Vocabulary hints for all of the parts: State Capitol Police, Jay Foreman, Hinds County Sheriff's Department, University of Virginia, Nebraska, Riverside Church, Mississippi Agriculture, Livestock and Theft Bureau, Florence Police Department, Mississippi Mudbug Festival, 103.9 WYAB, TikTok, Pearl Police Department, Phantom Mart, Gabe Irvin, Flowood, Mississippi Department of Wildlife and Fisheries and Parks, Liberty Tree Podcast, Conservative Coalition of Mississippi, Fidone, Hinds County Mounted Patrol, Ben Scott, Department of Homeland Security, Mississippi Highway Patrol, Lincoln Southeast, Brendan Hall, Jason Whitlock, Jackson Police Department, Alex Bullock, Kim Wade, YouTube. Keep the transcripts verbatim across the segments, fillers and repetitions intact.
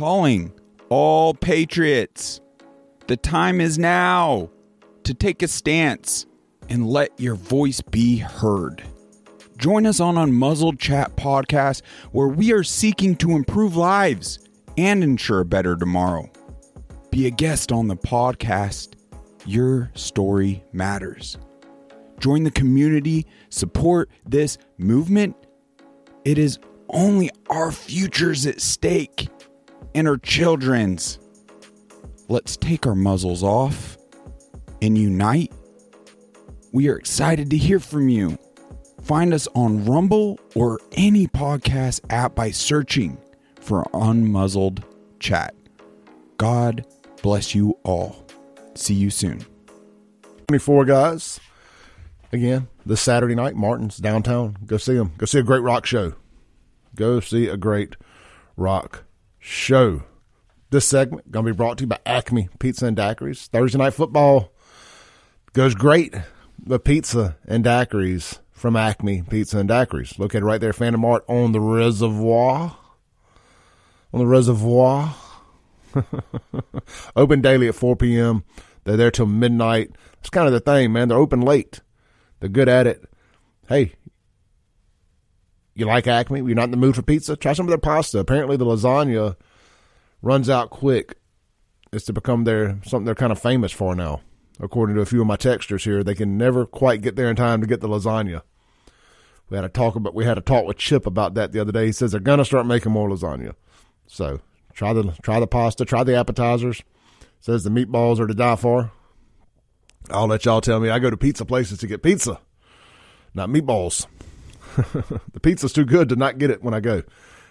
calling all patriots. The time is now to take a stance and let your voice be heard. Join us on Unmuzzled Chat Podcast, where we are seeking to improve lives and ensure a better tomorrow. Be a guest on the podcast. Your story matters. Join the community. Support this movement. It is only our futures at stake and our children's. Let's take our muzzles off and unite. We are excited to hear from you. Find us on Rumble or any podcast app by searching for Unmuzzled Chat. God bless you all. See you soon. twenty-four guys. Again, this Saturday night, Martin's downtown. Go see them. Go see a great rock show. Go see a great rock show. This segment going to be brought to you by Acme Pizza and Daiquiris. Thursday night football goes great. The pizza and daiquiris from Acme Pizza and Daiquiris, located right there, Phantom Mart on the reservoir. On the reservoir. Open daily at four p.m. They're there till midnight. It's kind of the thing, man. They're open late. They're good at it. Hey, you like Acme? You're not in the mood for pizza? Try some of their pasta. Apparently, the lasagna runs out quick. It's to become their something they're kind of famous for now. According to a few of my texters here, they can never quite get there in time to get the lasagna. We had a talk about we had a talk with Chip about that the other day. He says they're gonna start making more lasagna. So try the try the pasta, try the appetizers. Says the meatballs are to die for. I'll let y'all tell me. I go to pizza places to get pizza, not meatballs. The pizza's too good to not get it when I go.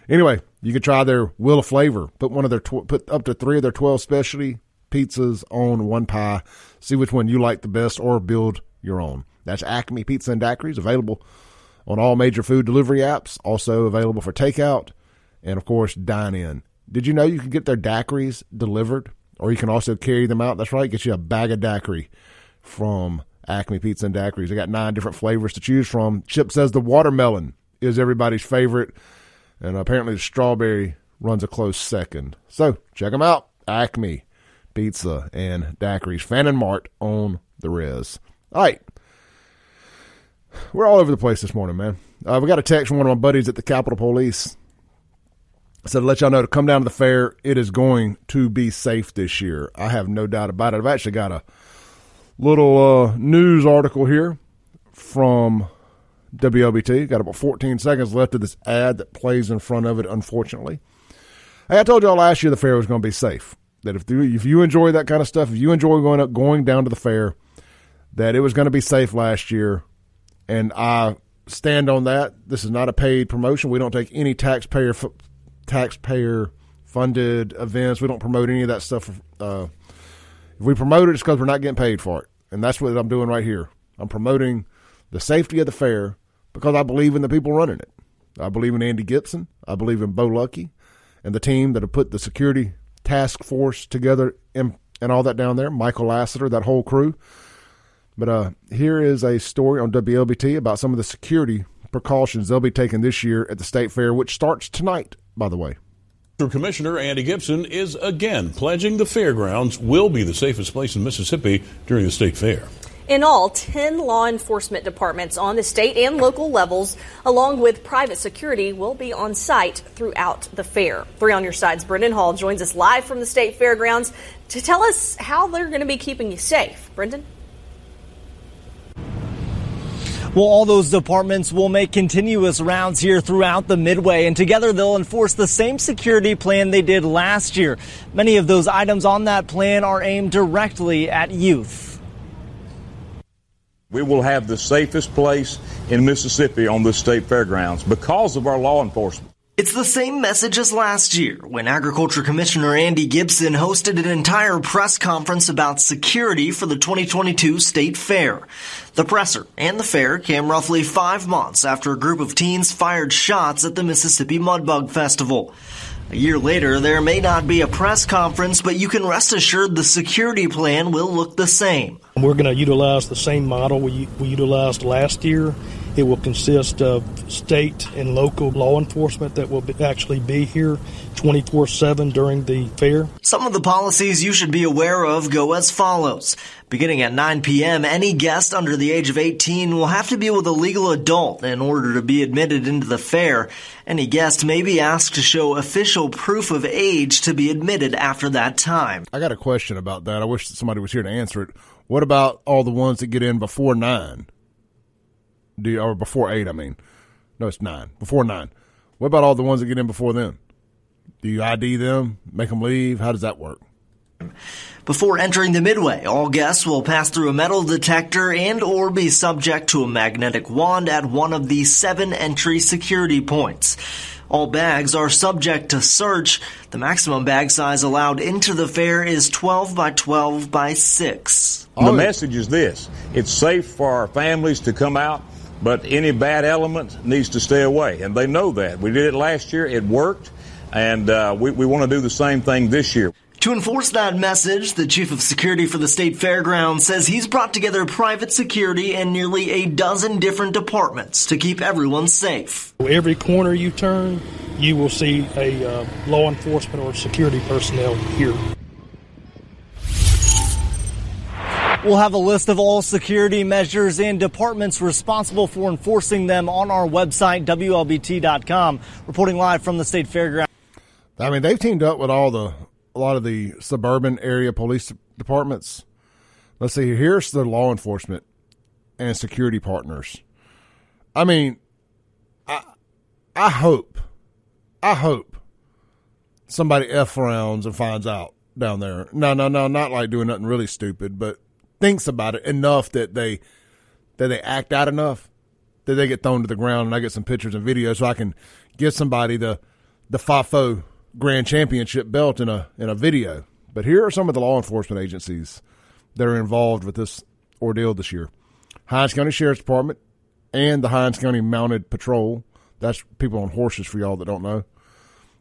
Anyway, you can try their Wheel of Flavor. Put one of their tw- put up to three of their twelve specialty pizzas on one pie. See which one you like the best or build your own. That's Acme Pizza and Daiquiris, available on all major food delivery apps, also available for takeout and, of course, dine-in. Did you know you can get their daiquiris delivered, or you can also carry them out? That's right, get you a bag of daiquiri from Acme Pizza and Daiquiris. They got nine different flavors to choose from. Chip says the watermelon is everybody's favorite, and apparently the strawberry runs a close second. So check them out, Acme Pizza and Daiquiris, Phantom Mart on the res. All right. We're all over the place this morning, man. Uh, we got a text from one of my buddies at the Capitol Police. I said, to let y'all know to come down to the fair. It is going to be safe this year. I have no doubt about it. I've actually got a little uh, news article here from W L B T. Got about fourteen seconds left of this ad that plays in front of it, unfortunately. Hey, I told y'all last year the fair was going to be safe. That if you, if you enjoy that kind of stuff, if you enjoy going up, going down to the fair, that it was going to be safe last year. And I stand on that. This is not a paid promotion. We don't take any taxpayer taxpayer funded events. We don't promote any of that stuff. Uh, if we promote it, it's because we're not getting paid for it. And that's what I'm doing right here. I'm promoting the safety of the fair because I believe in the people running it. I believe in Andy Gibson. I believe in Bo Luckey and the team that have put the security task force together and, and all that down there, Michael Lassiter, that whole crew. But uh, here is a story on W L B T about some of the security precautions they'll be taking this year at the State Fair, which starts tonight, by the way. Commissioner Andy Gibson is again pledging the fairgrounds will be the safest place in Mississippi during the State Fair. In all, ten law enforcement departments on the state and local levels, along with private security, will be on site throughout the fair. Three on Your Side's Brendan Hall joins us live from the state fairgrounds to tell us how they're going to be keeping you safe. Brendan? Well, all those departments will make continuous rounds here throughout the Midway, and together they'll enforce the same security plan they did last year. Many of those items on that plan are aimed directly at youth. We will have the safest place in Mississippi on the state fairgrounds because of our law enforcement. It's the same message as last year when Agriculture Commissioner Andy Gibson hosted an entire press conference about security for the twenty twenty-two State Fair. The presser and the fair came roughly five months after a group of teens fired shots at the Mississippi Mudbug Festival. A year later, there may not be a press conference, but you can rest assured the security plan will look the same. We're going to utilize the same model we, we utilized last year. It will consist of state and local law enforcement that will be, actually be here twenty-four seven during the fair. Some of the policies you should be aware of go as follows. Beginning at nine p.m., any guest under the age of eighteen will have to be with a legal adult in order to be admitted into the fair. Any guest may be asked to show official proof of age to be admitted after that time. I got a question about that. I wish that somebody was here to answer it. What about all the ones that get in before nine? Do you, or before eight, I mean. No, it's nine. Before nine. What about all the ones that get in before then? Do you I D them? Make them leave? How does that work? Before entering the midway, all guests will pass through a metal detector and or be subject to a magnetic wand at one of the seven entry security points. All bags are subject to search. The maximum bag size allowed into the fair is twelve by twelve by six. The message is this. It's safe for our families to come out, but any bad element needs to stay away. And they know that. We did it last year. It worked. And uh, we, we want to do the same thing this year. To enforce that message, the Chief of Security for the State Fairgrounds says he's brought together private security in nearly a dozen different departments to keep everyone safe. Every corner you turn, you will see a uh, law enforcement or security personnel here. We'll have a list of all security measures and departments responsible for enforcing them on our website, W L B T dot com. Reporting live from the State Fairgrounds. I mean, they've teamed up with all the... a lot of the suburban area police departments. Let's see, here's the law enforcement and security partners. I mean, I I hope, I hope somebody F rounds and finds out down there. No, no, no, not like doing nothing really stupid, but thinks about it enough that they, that they act out enough that they get thrown to the ground, and I get some pictures and videos so I can give somebody the, the FIFO Grand Championship belt in a in a video. But here are some of the law enforcement agencies that are involved with this ordeal this year. Hinds County Sheriff's Department and the Hinds County Mounted Patrol. That's people on horses for y'all that don't know.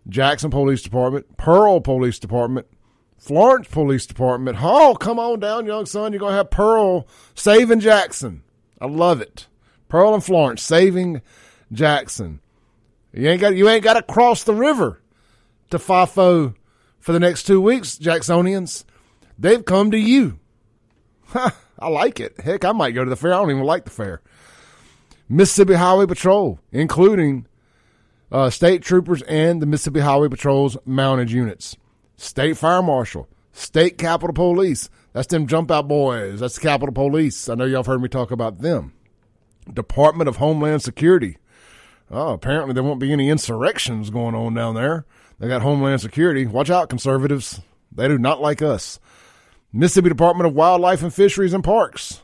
Jackson Police Department, Pearl Police Department, Florence Police Department. Oh, come on down, young son. You're going to have Pearl saving Jackson. I love it. Pearl and Florence saving Jackson. You ain't got, you ain't got to cross the river to FIFO for the next two weeks, Jacksonians. They've come to you. I like it. Heck, I might go to the fair. I don't even like the fair. Mississippi Highway Patrol, including uh, state troopers and the Mississippi Highway Patrol's mounted units. State Fire Marshal, State Capitol Police. That's them jump out boys. That's the Capitol Police. I know y'all have heard me talk about them. Department of Homeland Security. Oh, apparently there won't be any insurrections going on down there. They got Homeland Security. Watch out, conservatives. They do not like us. Mississippi Department of Wildlife and Fisheries and Parks.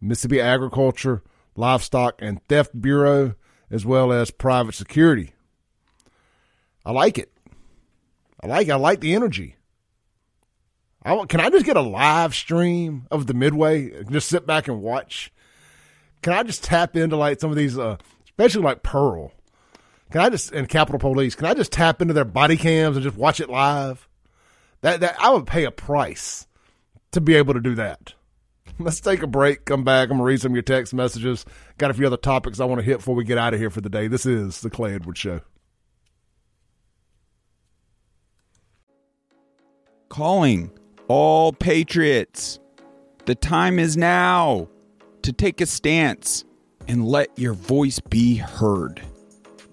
Mississippi Agriculture, Livestock and Theft Bureau, as well as private security. I like it. I like I like the energy. I want, can I just get a live stream of the Midway? Just sit back and watch? Can I just tap into like some of these, uh, especially like Pearl? Can I just, and Capitol Police, can I just tap into their body cams and just watch it live? That that I would pay a price to be able to do that. Let's take a break. Come back. I'm going to read some of your text messages. Got a few other topics I want to hit before we get out of here for the day. This is The Clay Edwards Show. Calling all patriots. The time is now to take a stance and let your voice be heard.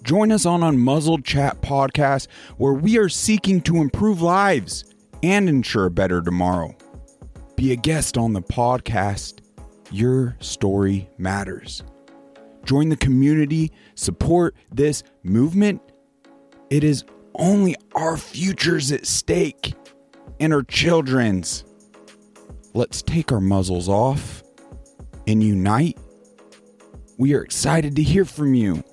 Join us on Unmuzzled Chat Podcast, where we are seeking to improve lives and ensure a better tomorrow. Be a guest on the podcast. Your story matters. Join the community. Support this movement. It is only our futures at stake and our children's. Let's take our muzzles off and unite. We are excited to hear from you.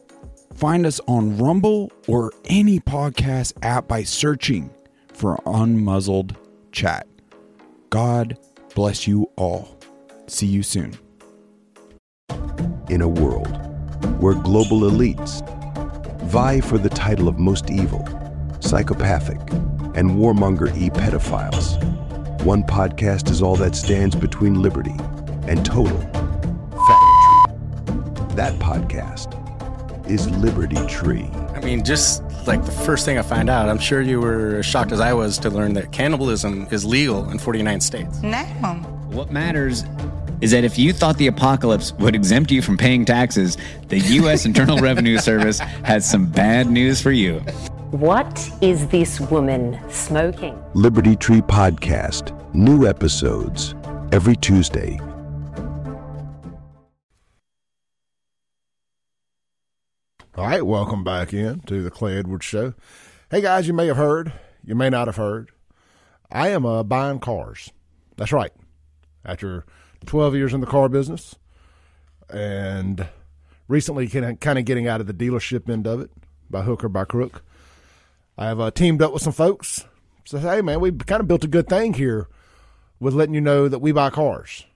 Find us on Rumble or any podcast app by searching for Unmuzzled Chat. God bless you all. See you soon. In a world where global elites vie for the title of most evil, psychopathic, and warmonger e-pedophiles, one podcast is all that stands between liberty and total fact. That podcast is Liberty Tree. I mean, just like the first thing I find out, I'm sure you were as shocked as I was to learn that cannibalism is legal in forty-nine states. No. What matters is that if you thought the apocalypse would exempt you from paying taxes, the U S Internal Revenue Service has some bad news for you. What is this woman smoking? Liberty Tree Podcast. New episodes every Tuesday. All right, welcome back in to the Clay Edwards Show. Hey, guys, you may have heard, you may not have heard, I am uh, buying cars. That's right. After twelve years in the car business and recently kind of getting out of the dealership end of it by hook or by crook, I have uh, teamed up with some folks. So, hey, man, we kind of built a good thing here with letting you know that we buy cars,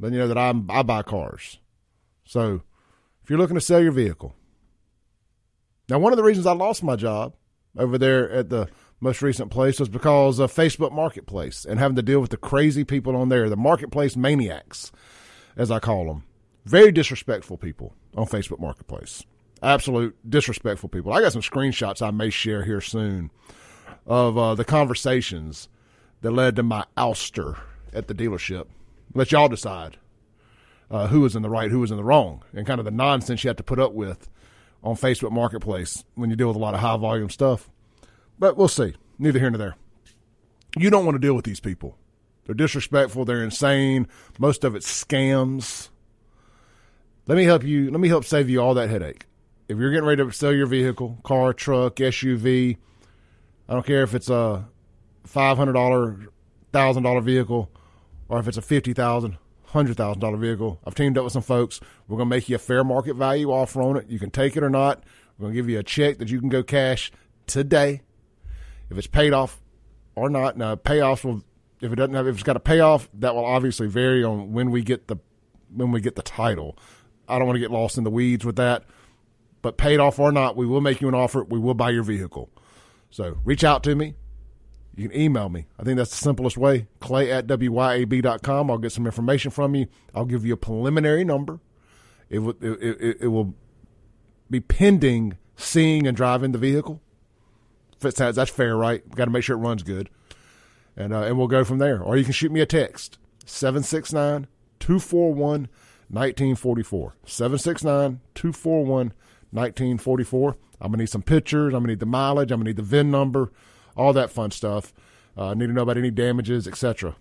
letting you know that I'm, I buy cars. So if you're looking to sell your vehicle, now, one of the reasons I lost my job over there at the most recent place was because of Facebook Marketplace and having to deal with the crazy people on there, the Marketplace maniacs, as I call them. Very disrespectful people on Facebook Marketplace. Absolute disrespectful people. I got some screenshots I may share here soon of uh, the conversations that led to my ouster at the dealership. Let y'all decide uh, who was in the right, who was in the wrong, and kind of the nonsense you have to put up with on Facebook Marketplace when you deal with a lot of high volume stuff. But we'll see. Neither here nor there. You don't want to deal with these people. They're disrespectful. They're insane. Most of it's scams. Let me help you. Let me help save you all that headache. If you're getting ready to sell your vehicle, car, truck, S U V, I don't care if it's a five hundred dollars, one thousand dollars vehicle, or if it's a fifty thousand dollars. one hundred thousand dollars vehicle. I've teamed up with some folks. We're going to make you a fair market value offer on it. You can take it or not. We're going to give you a check that you can go cash today. If it's paid off or not. Now, payoffs will, if it doesn't have, if it's got a payoff, that will obviously vary on when we get the, when we get the title. I don't want to get lost in the weeds with that, but paid off or not, we will make you an offer. We will buy your vehicle. So reach out to me. You can email me. I think that's the simplest way, clay at W Y A B dot com. I'll get some information from you. I'll give you a preliminary number. It will, it, it, it will be pending seeing and driving the vehicle. That's fair, right? We've got to make sure it runs good. And, uh, and we'll go from there. Or you can shoot me a text, seven six nine, two four one, one nine four four. seven six nine, two four one, one nine four four. I'm going to need some pictures. I'm going to need the mileage. I'm going to need the V I N number. All that fun stuff. Uh, need to know about any damages, et cetera.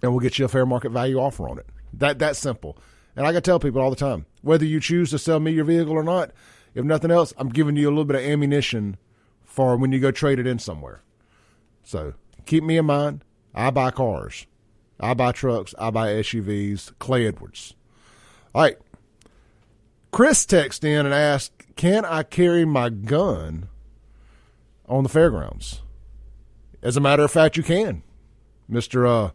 And we'll get you a fair market value offer on it. That that's simple. And I can tell people all the time, whether you choose to sell me your vehicle or not, if nothing else, I'm giving you a little bit of ammunition for when you go trade it in somewhere. So keep me in mind. I buy cars. I buy trucks. I buy S U Vs. Clay Edwards. All right. Chris texted in and asked, can I carry my gun on the fairgrounds? As a matter of fact, you can. Mister Uh,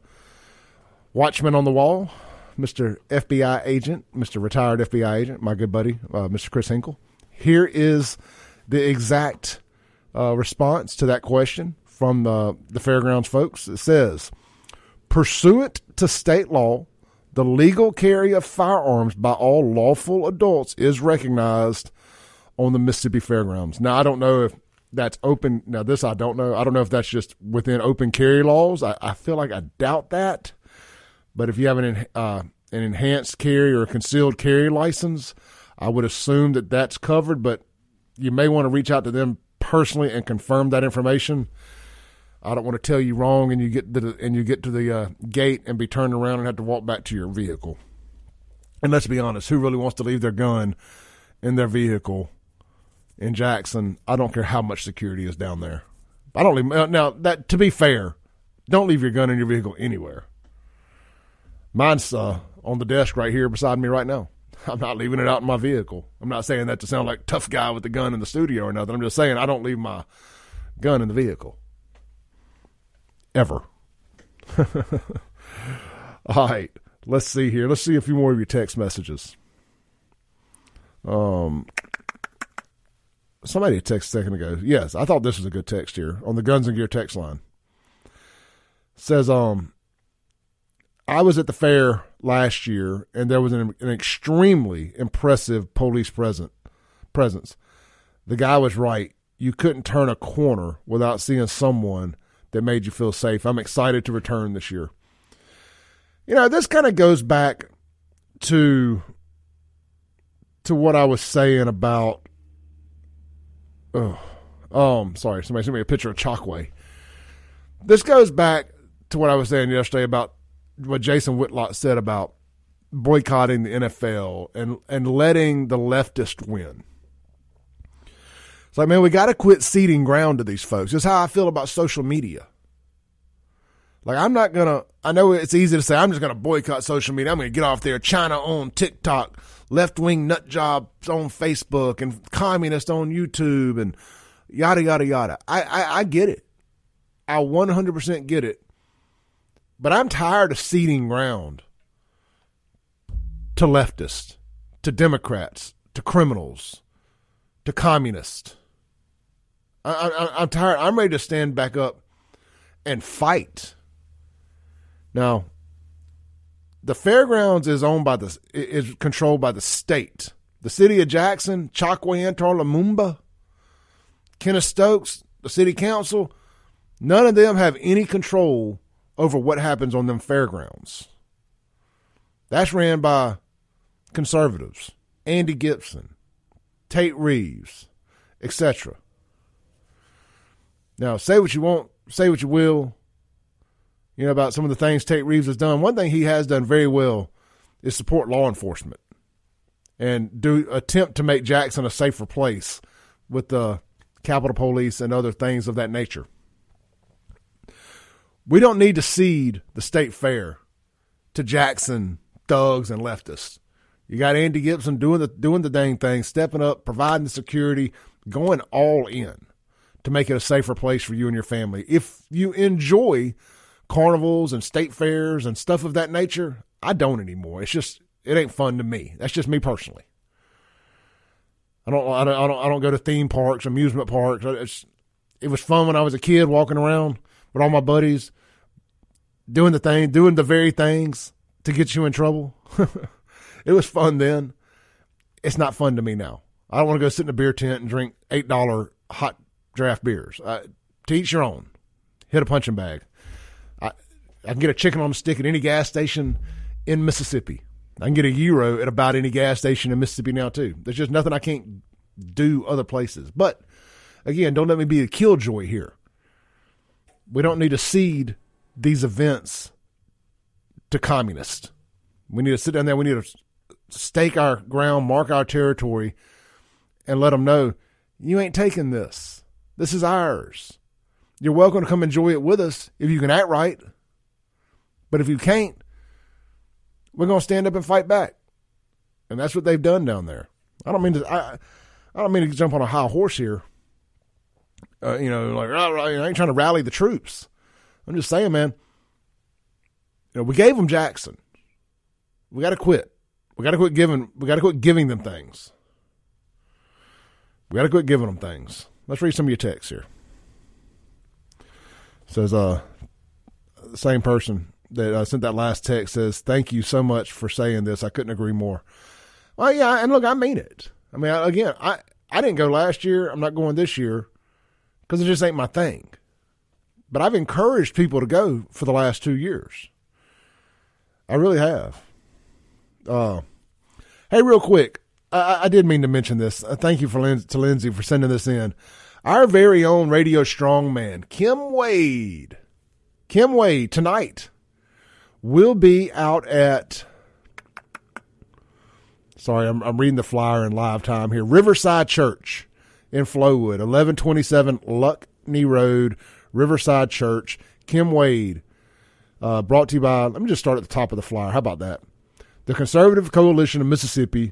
Watchman on the Wall, Mister F B I agent, Mister Retired F B I agent, my good buddy, uh, Mister Chris Hinkle. Here is the exact uh, response to that question from the, the fairgrounds folks. It says, pursuant to state law, the legal carry of firearms by all lawful adults is recognized on the Mississippi fairgrounds. Now, I don't know if that's open. Now, this I don't know. I don't know if that's just within open carry laws. I, I feel like I doubt that. But if you have an uh, an enhanced carry or a concealed carry license, I would assume that that's covered. But you may want to reach out to them personally and confirm that information. I don't want to tell you wrong, and you get to the, and you get to the uh, gate and be turned around and have to walk back to your vehicle. And let's be honest, who really wants to leave their gun in their vehicle? In Jackson, I don't care how much security is down there. I don't leave, now that to be fair, don't leave your gun in your vehicle anywhere. Mine's uh, on the desk right here beside me right now. I'm not leaving it out in my vehicle. I'm not saying that to sound like tough guy with the gun in the studio or nothing. I'm just saying I don't leave my gun in the vehicle ever. All right, let's see here. Let's see a few more of your text messages. Um. Somebody texted a second ago. Yes, I thought this was a good text here on the Guns and Gear text line. It says, um, I was at the fair last year, and there was an, an extremely impressive police present, presence. The guy was right. you couldn't turn a corner without seeing someone that made you feel safe. I'm excited to return this year. You know, this kind of goes back to to what I was saying about. Oh, um, sorry, somebody sent me a picture of Chokwe. This goes back to what I was saying yesterday about what Jason Whitlock said about boycotting the N F L and and letting the leftist win. It's like, man, we got to quit ceding ground to these folks. That's how I feel about social media. Like, I'm not going to, I know it's easy to say, I'm just going to boycott social media. I'm going to get off there. China on TikTok, left-wing nut jobs on Facebook, and communists on YouTube, and yada, yada, yada. I, I, I get it. I one hundred percent get it. But I'm tired of ceding ground to leftists, to Democrats, to criminals, to communists. I, I, I'm tired. I'm ready to stand back up and fight. Now, the fairgrounds is owned by the is controlled by the state. The city of Jackson, Chokwe Antar Lumumba, Kenneth Stokes, the city council, none of them have any control over what happens on them fairgrounds. That's ran by conservatives, Andy Gibson, Tate Reeves, et cetera. Now, say what you want, say what you will, you know, about some of the things Tate Reeves has done. One thing he has done very well is support law enforcement and do attempt to make Jackson a safer place with the Capitol Police and other things of that nature. We don't need to cede the state fair to Jackson thugs and leftists. You got Andy Gibson doing the doing the dang thing, stepping up, providing the security, going all in to make it a safer place for you and your family. If you enjoy carnivals and state fairs and stuff of that nature, I don't anymore. It's just, it ain't fun to me. That's just me personally. I don't, I don't, I don't, I don't go to theme parks, amusement parks. It's, it was fun when I was a kid walking around with all my buddies, doing the thing, doing the very things to get you in trouble. It was fun then. It's not fun to me now. I don't want to go sit in a beer tent and drink eight dollars hot draft beers. Uh, to each your own. Hit a punching bag. I, I can get a chicken on a stick at any gas station in Mississippi. I can get a gyro at about any gas station in Mississippi now too. There's just nothing I can't do other places. But again, don't let me be a killjoy here. We don't need to cede these events to communists. We need to sit down there. We need to stake our ground, mark our territory, and let them know, you ain't taking this. This is ours. You're welcome to come enjoy it with us if you can act right. But if you can't, we're going to stand up and fight back. And that's what they've done down there. I don't mean to I, I don't mean to jump on a high horse here. Uh, you know, like I ain't trying to rally the troops. I'm just saying, man, you know, we gave them Jackson. We got to quit. We got to quit giving. We got to quit giving them things. We got to quit giving them things. Let's read some of your texts here. It says, uh, the same person that uh, sent that last text says, "Thank you so much for saying this. I couldn't agree more." Well, yeah, and look, I mean it. I mean, I, again, I I didn't go last year. I'm not going this year because it just ain't my thing. But I've encouraged people to go for the last two years. I really have. Uh, hey, real quick, I, I did mean to mention this. Uh, thank you for Lin- to Lindsay for sending this in. Our very own radio strongman, Kim Wade. Kim Wade, tonight, will be out at, sorry, I'm, I'm reading the flyer in live time here, Riverside Church in Flowood, eleven twenty-seven Luckney Road, Riverside Church. Kim Wade, uh, brought to you by, let me just start at the top of the flyer. How about that? The Conservative Coalition of Mississippi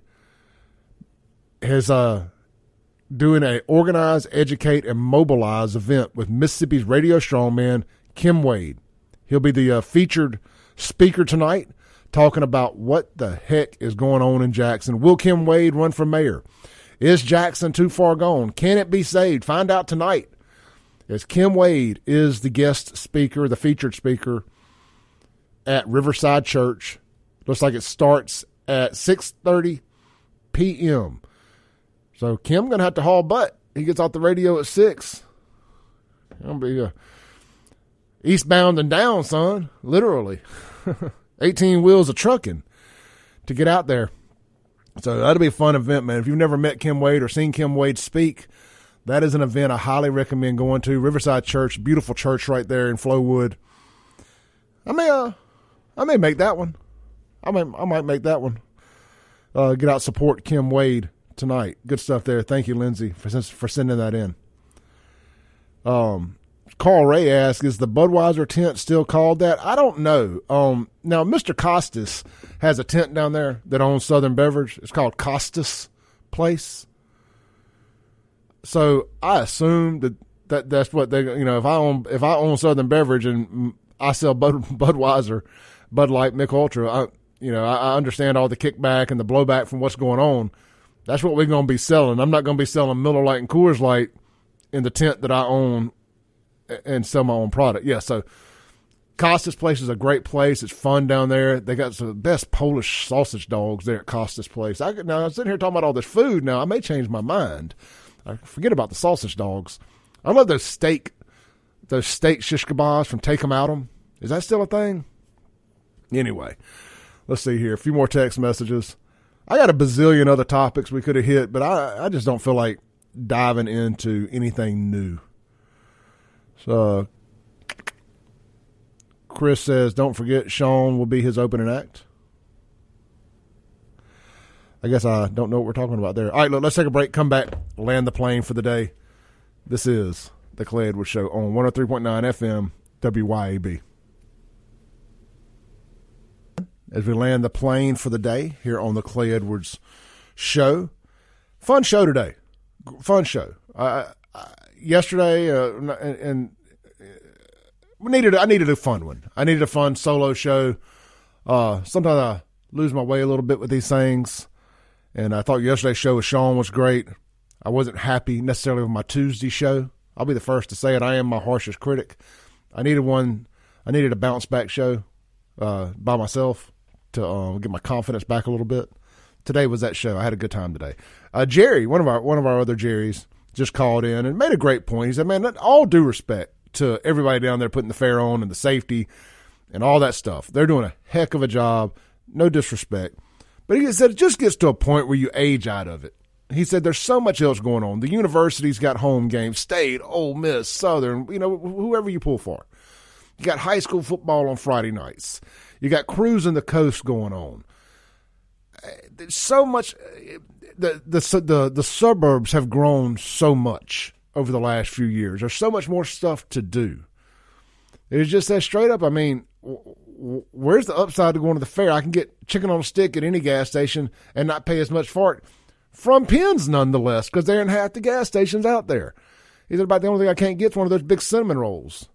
has uh, doing a organize, educate, and mobilize event with Mississippi's radio strongman, Kim Wade. He'll be the uh, featured speaker tonight, talking about what the heck is going on in Jackson. Will Kim Wade run for mayor? Is Jackson too far gone? Can it be saved? Find out tonight, as Kim Wade is the guest speaker, the featured speaker at Riverside Church. Looks like it starts at six thirty p.m. So Kim going to have to haul butt he gets off the radio at six. I'll be uh, eastbound and down, son, literally. eighteen wheels of trucking to get out there. So that'll be a fun event, man. If you've never met Kim Wade or seen Kim Wade speak, that is an event I highly recommend going to. Riverside Church, beautiful church right there in Flowood. I may, uh, I may make that one. I might, I might make that one. Uh, get out, support Kim Wade tonight. Good stuff there. Thank you, Lindsay, for for sending that in. Um, Carl Ray asks, is the Budweiser tent still called that? I don't know. Um, now, Mister Costas has a tent down there that owns Southern Beverage. It's called Costas Place. So I assume that, that that's what they, you know, if I own, if I own Southern Beverage and I sell Bud, Budweiser, Bud Light, Mick Ultra, I, you know, I, I understand all the kickback and the blowback from what's going on. That's what we're going to be selling. I'm not going to be selling Miller Lite and Coors Light in the tent that I own and sell my own product. Yeah, so Costas Place is a great place. It's fun down there. They got some of the best Polish sausage dogs there at Costas Place. I, now, I'm sitting here talking about all this food. Now, I may change my mind. I forget about the sausage dogs. I love those steak, those steak shish kebabs from Take 'Em Out 'Em. Is that still a thing? Anyway, let's see here. A few more text messages. I got a bazillion other topics we could have hit, but I, I just don't feel like diving into anything new. So Chris says, don't forget Sean will be his opening act. I guess I don't know what we're talking about there. All right, look, let's take a break, come back, land the plane for the day. This is the Clay Edwards Show on one oh three point nine F M, W Y A B. As we land the plane for the day here on the Clay Edwards Show. Fun show today. Fun show. I, I, yesterday, uh, and, and we needed. I needed a fun one. I needed a fun solo show. Uh, sometimes I lose my way a little bit with these things. And I thought yesterday's show with Sean was great. I wasn't happy necessarily with my Tuesday show. I'll be the first to say it. I am my harshest critic. I needed one. I needed a bounce back show uh, by myself to uh, get my confidence back a little bit. Today was that show. I had a good time today. Uh, Jerry, one of our one of our other Jerrys, just called in and made a great point. He said, man, all due respect to everybody down there putting the fair on and the safety and all that stuff. They're doing a heck of a job. No disrespect. But he said it just gets to a point where you age out of it. He said there's so much else going on. The university's got home games, State, Ole Miss, Southern, you know, whoever you pull for. You got high school football on Friday nights. You got cruising the coast going on. There's so much. The, the the the suburbs have grown so much over the last few years. There's so much more stuff to do. It's just that straight up. I mean, where's the upside to going to the fair? I can get chicken on a stick at any gas station and not pay as much for it from Penn's nonetheless, because they're in half the gas stations out there. Is it about the only thing I can't get is one of those big cinnamon rolls?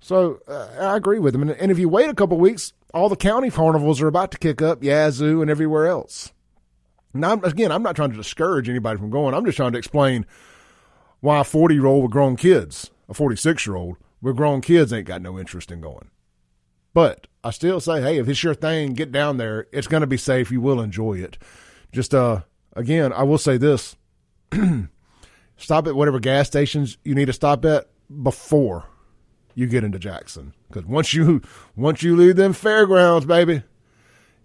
So uh, I agree with him. And, and if you wait a couple of weeks, all the county carnivals are about to kick up, Yazoo and everywhere else. Now, again, I'm not trying to discourage anybody from going. I'm just trying to explain why a forty-year-old with grown kids, a forty-six-year-old with grown kids ain't got no interest in going. But I still say, hey, if it's your thing, get down there. It's going to be safe. You will enjoy it. Just, uh, again, I will say this. Stop at whatever gas stations you need to stop at before you get into Jackson. Because once you once you leave them fairgrounds, baby,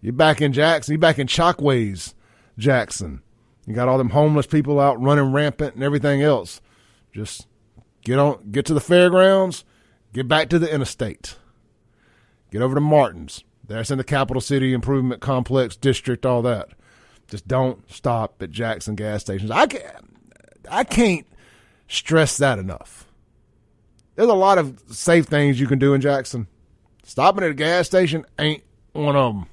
you're back in Jackson. You're back in Chokwe's Jackson. You got all them homeless people out running rampant and everything else. Just get on, get to the fairgrounds, get back to the interstate, get over to Martin's. That's in the Capital City Improvement Complex District, all that. Just don't stop at Jackson gas stations. I can't, I can't stress that enough. There's a lot of safe things you can do in Jackson. Stopping at a gas station ain't one of them.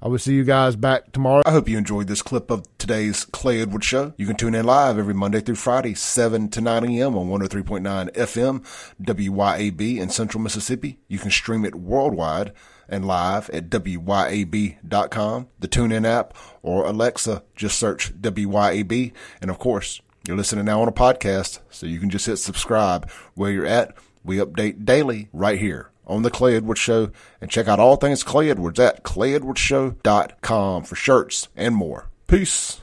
I will see you guys back tomorrow. I hope you enjoyed this clip of today's Clay Edwards Show. You can tune in live every Monday through Friday, seven to nine a.m. on one oh three point nine F M, W Y A B in Central Mississippi. You can stream it worldwide and live at W Y A B dot com, the TuneIn app, or Alexa. Just search W Y A B. And, of course, you're listening now on a podcast, so you can just hit subscribe where you're at. We update daily right here on The Clay Edwards Show, and check out all things Clay Edwards at clay edwards show dot com for shirts and more. Peace.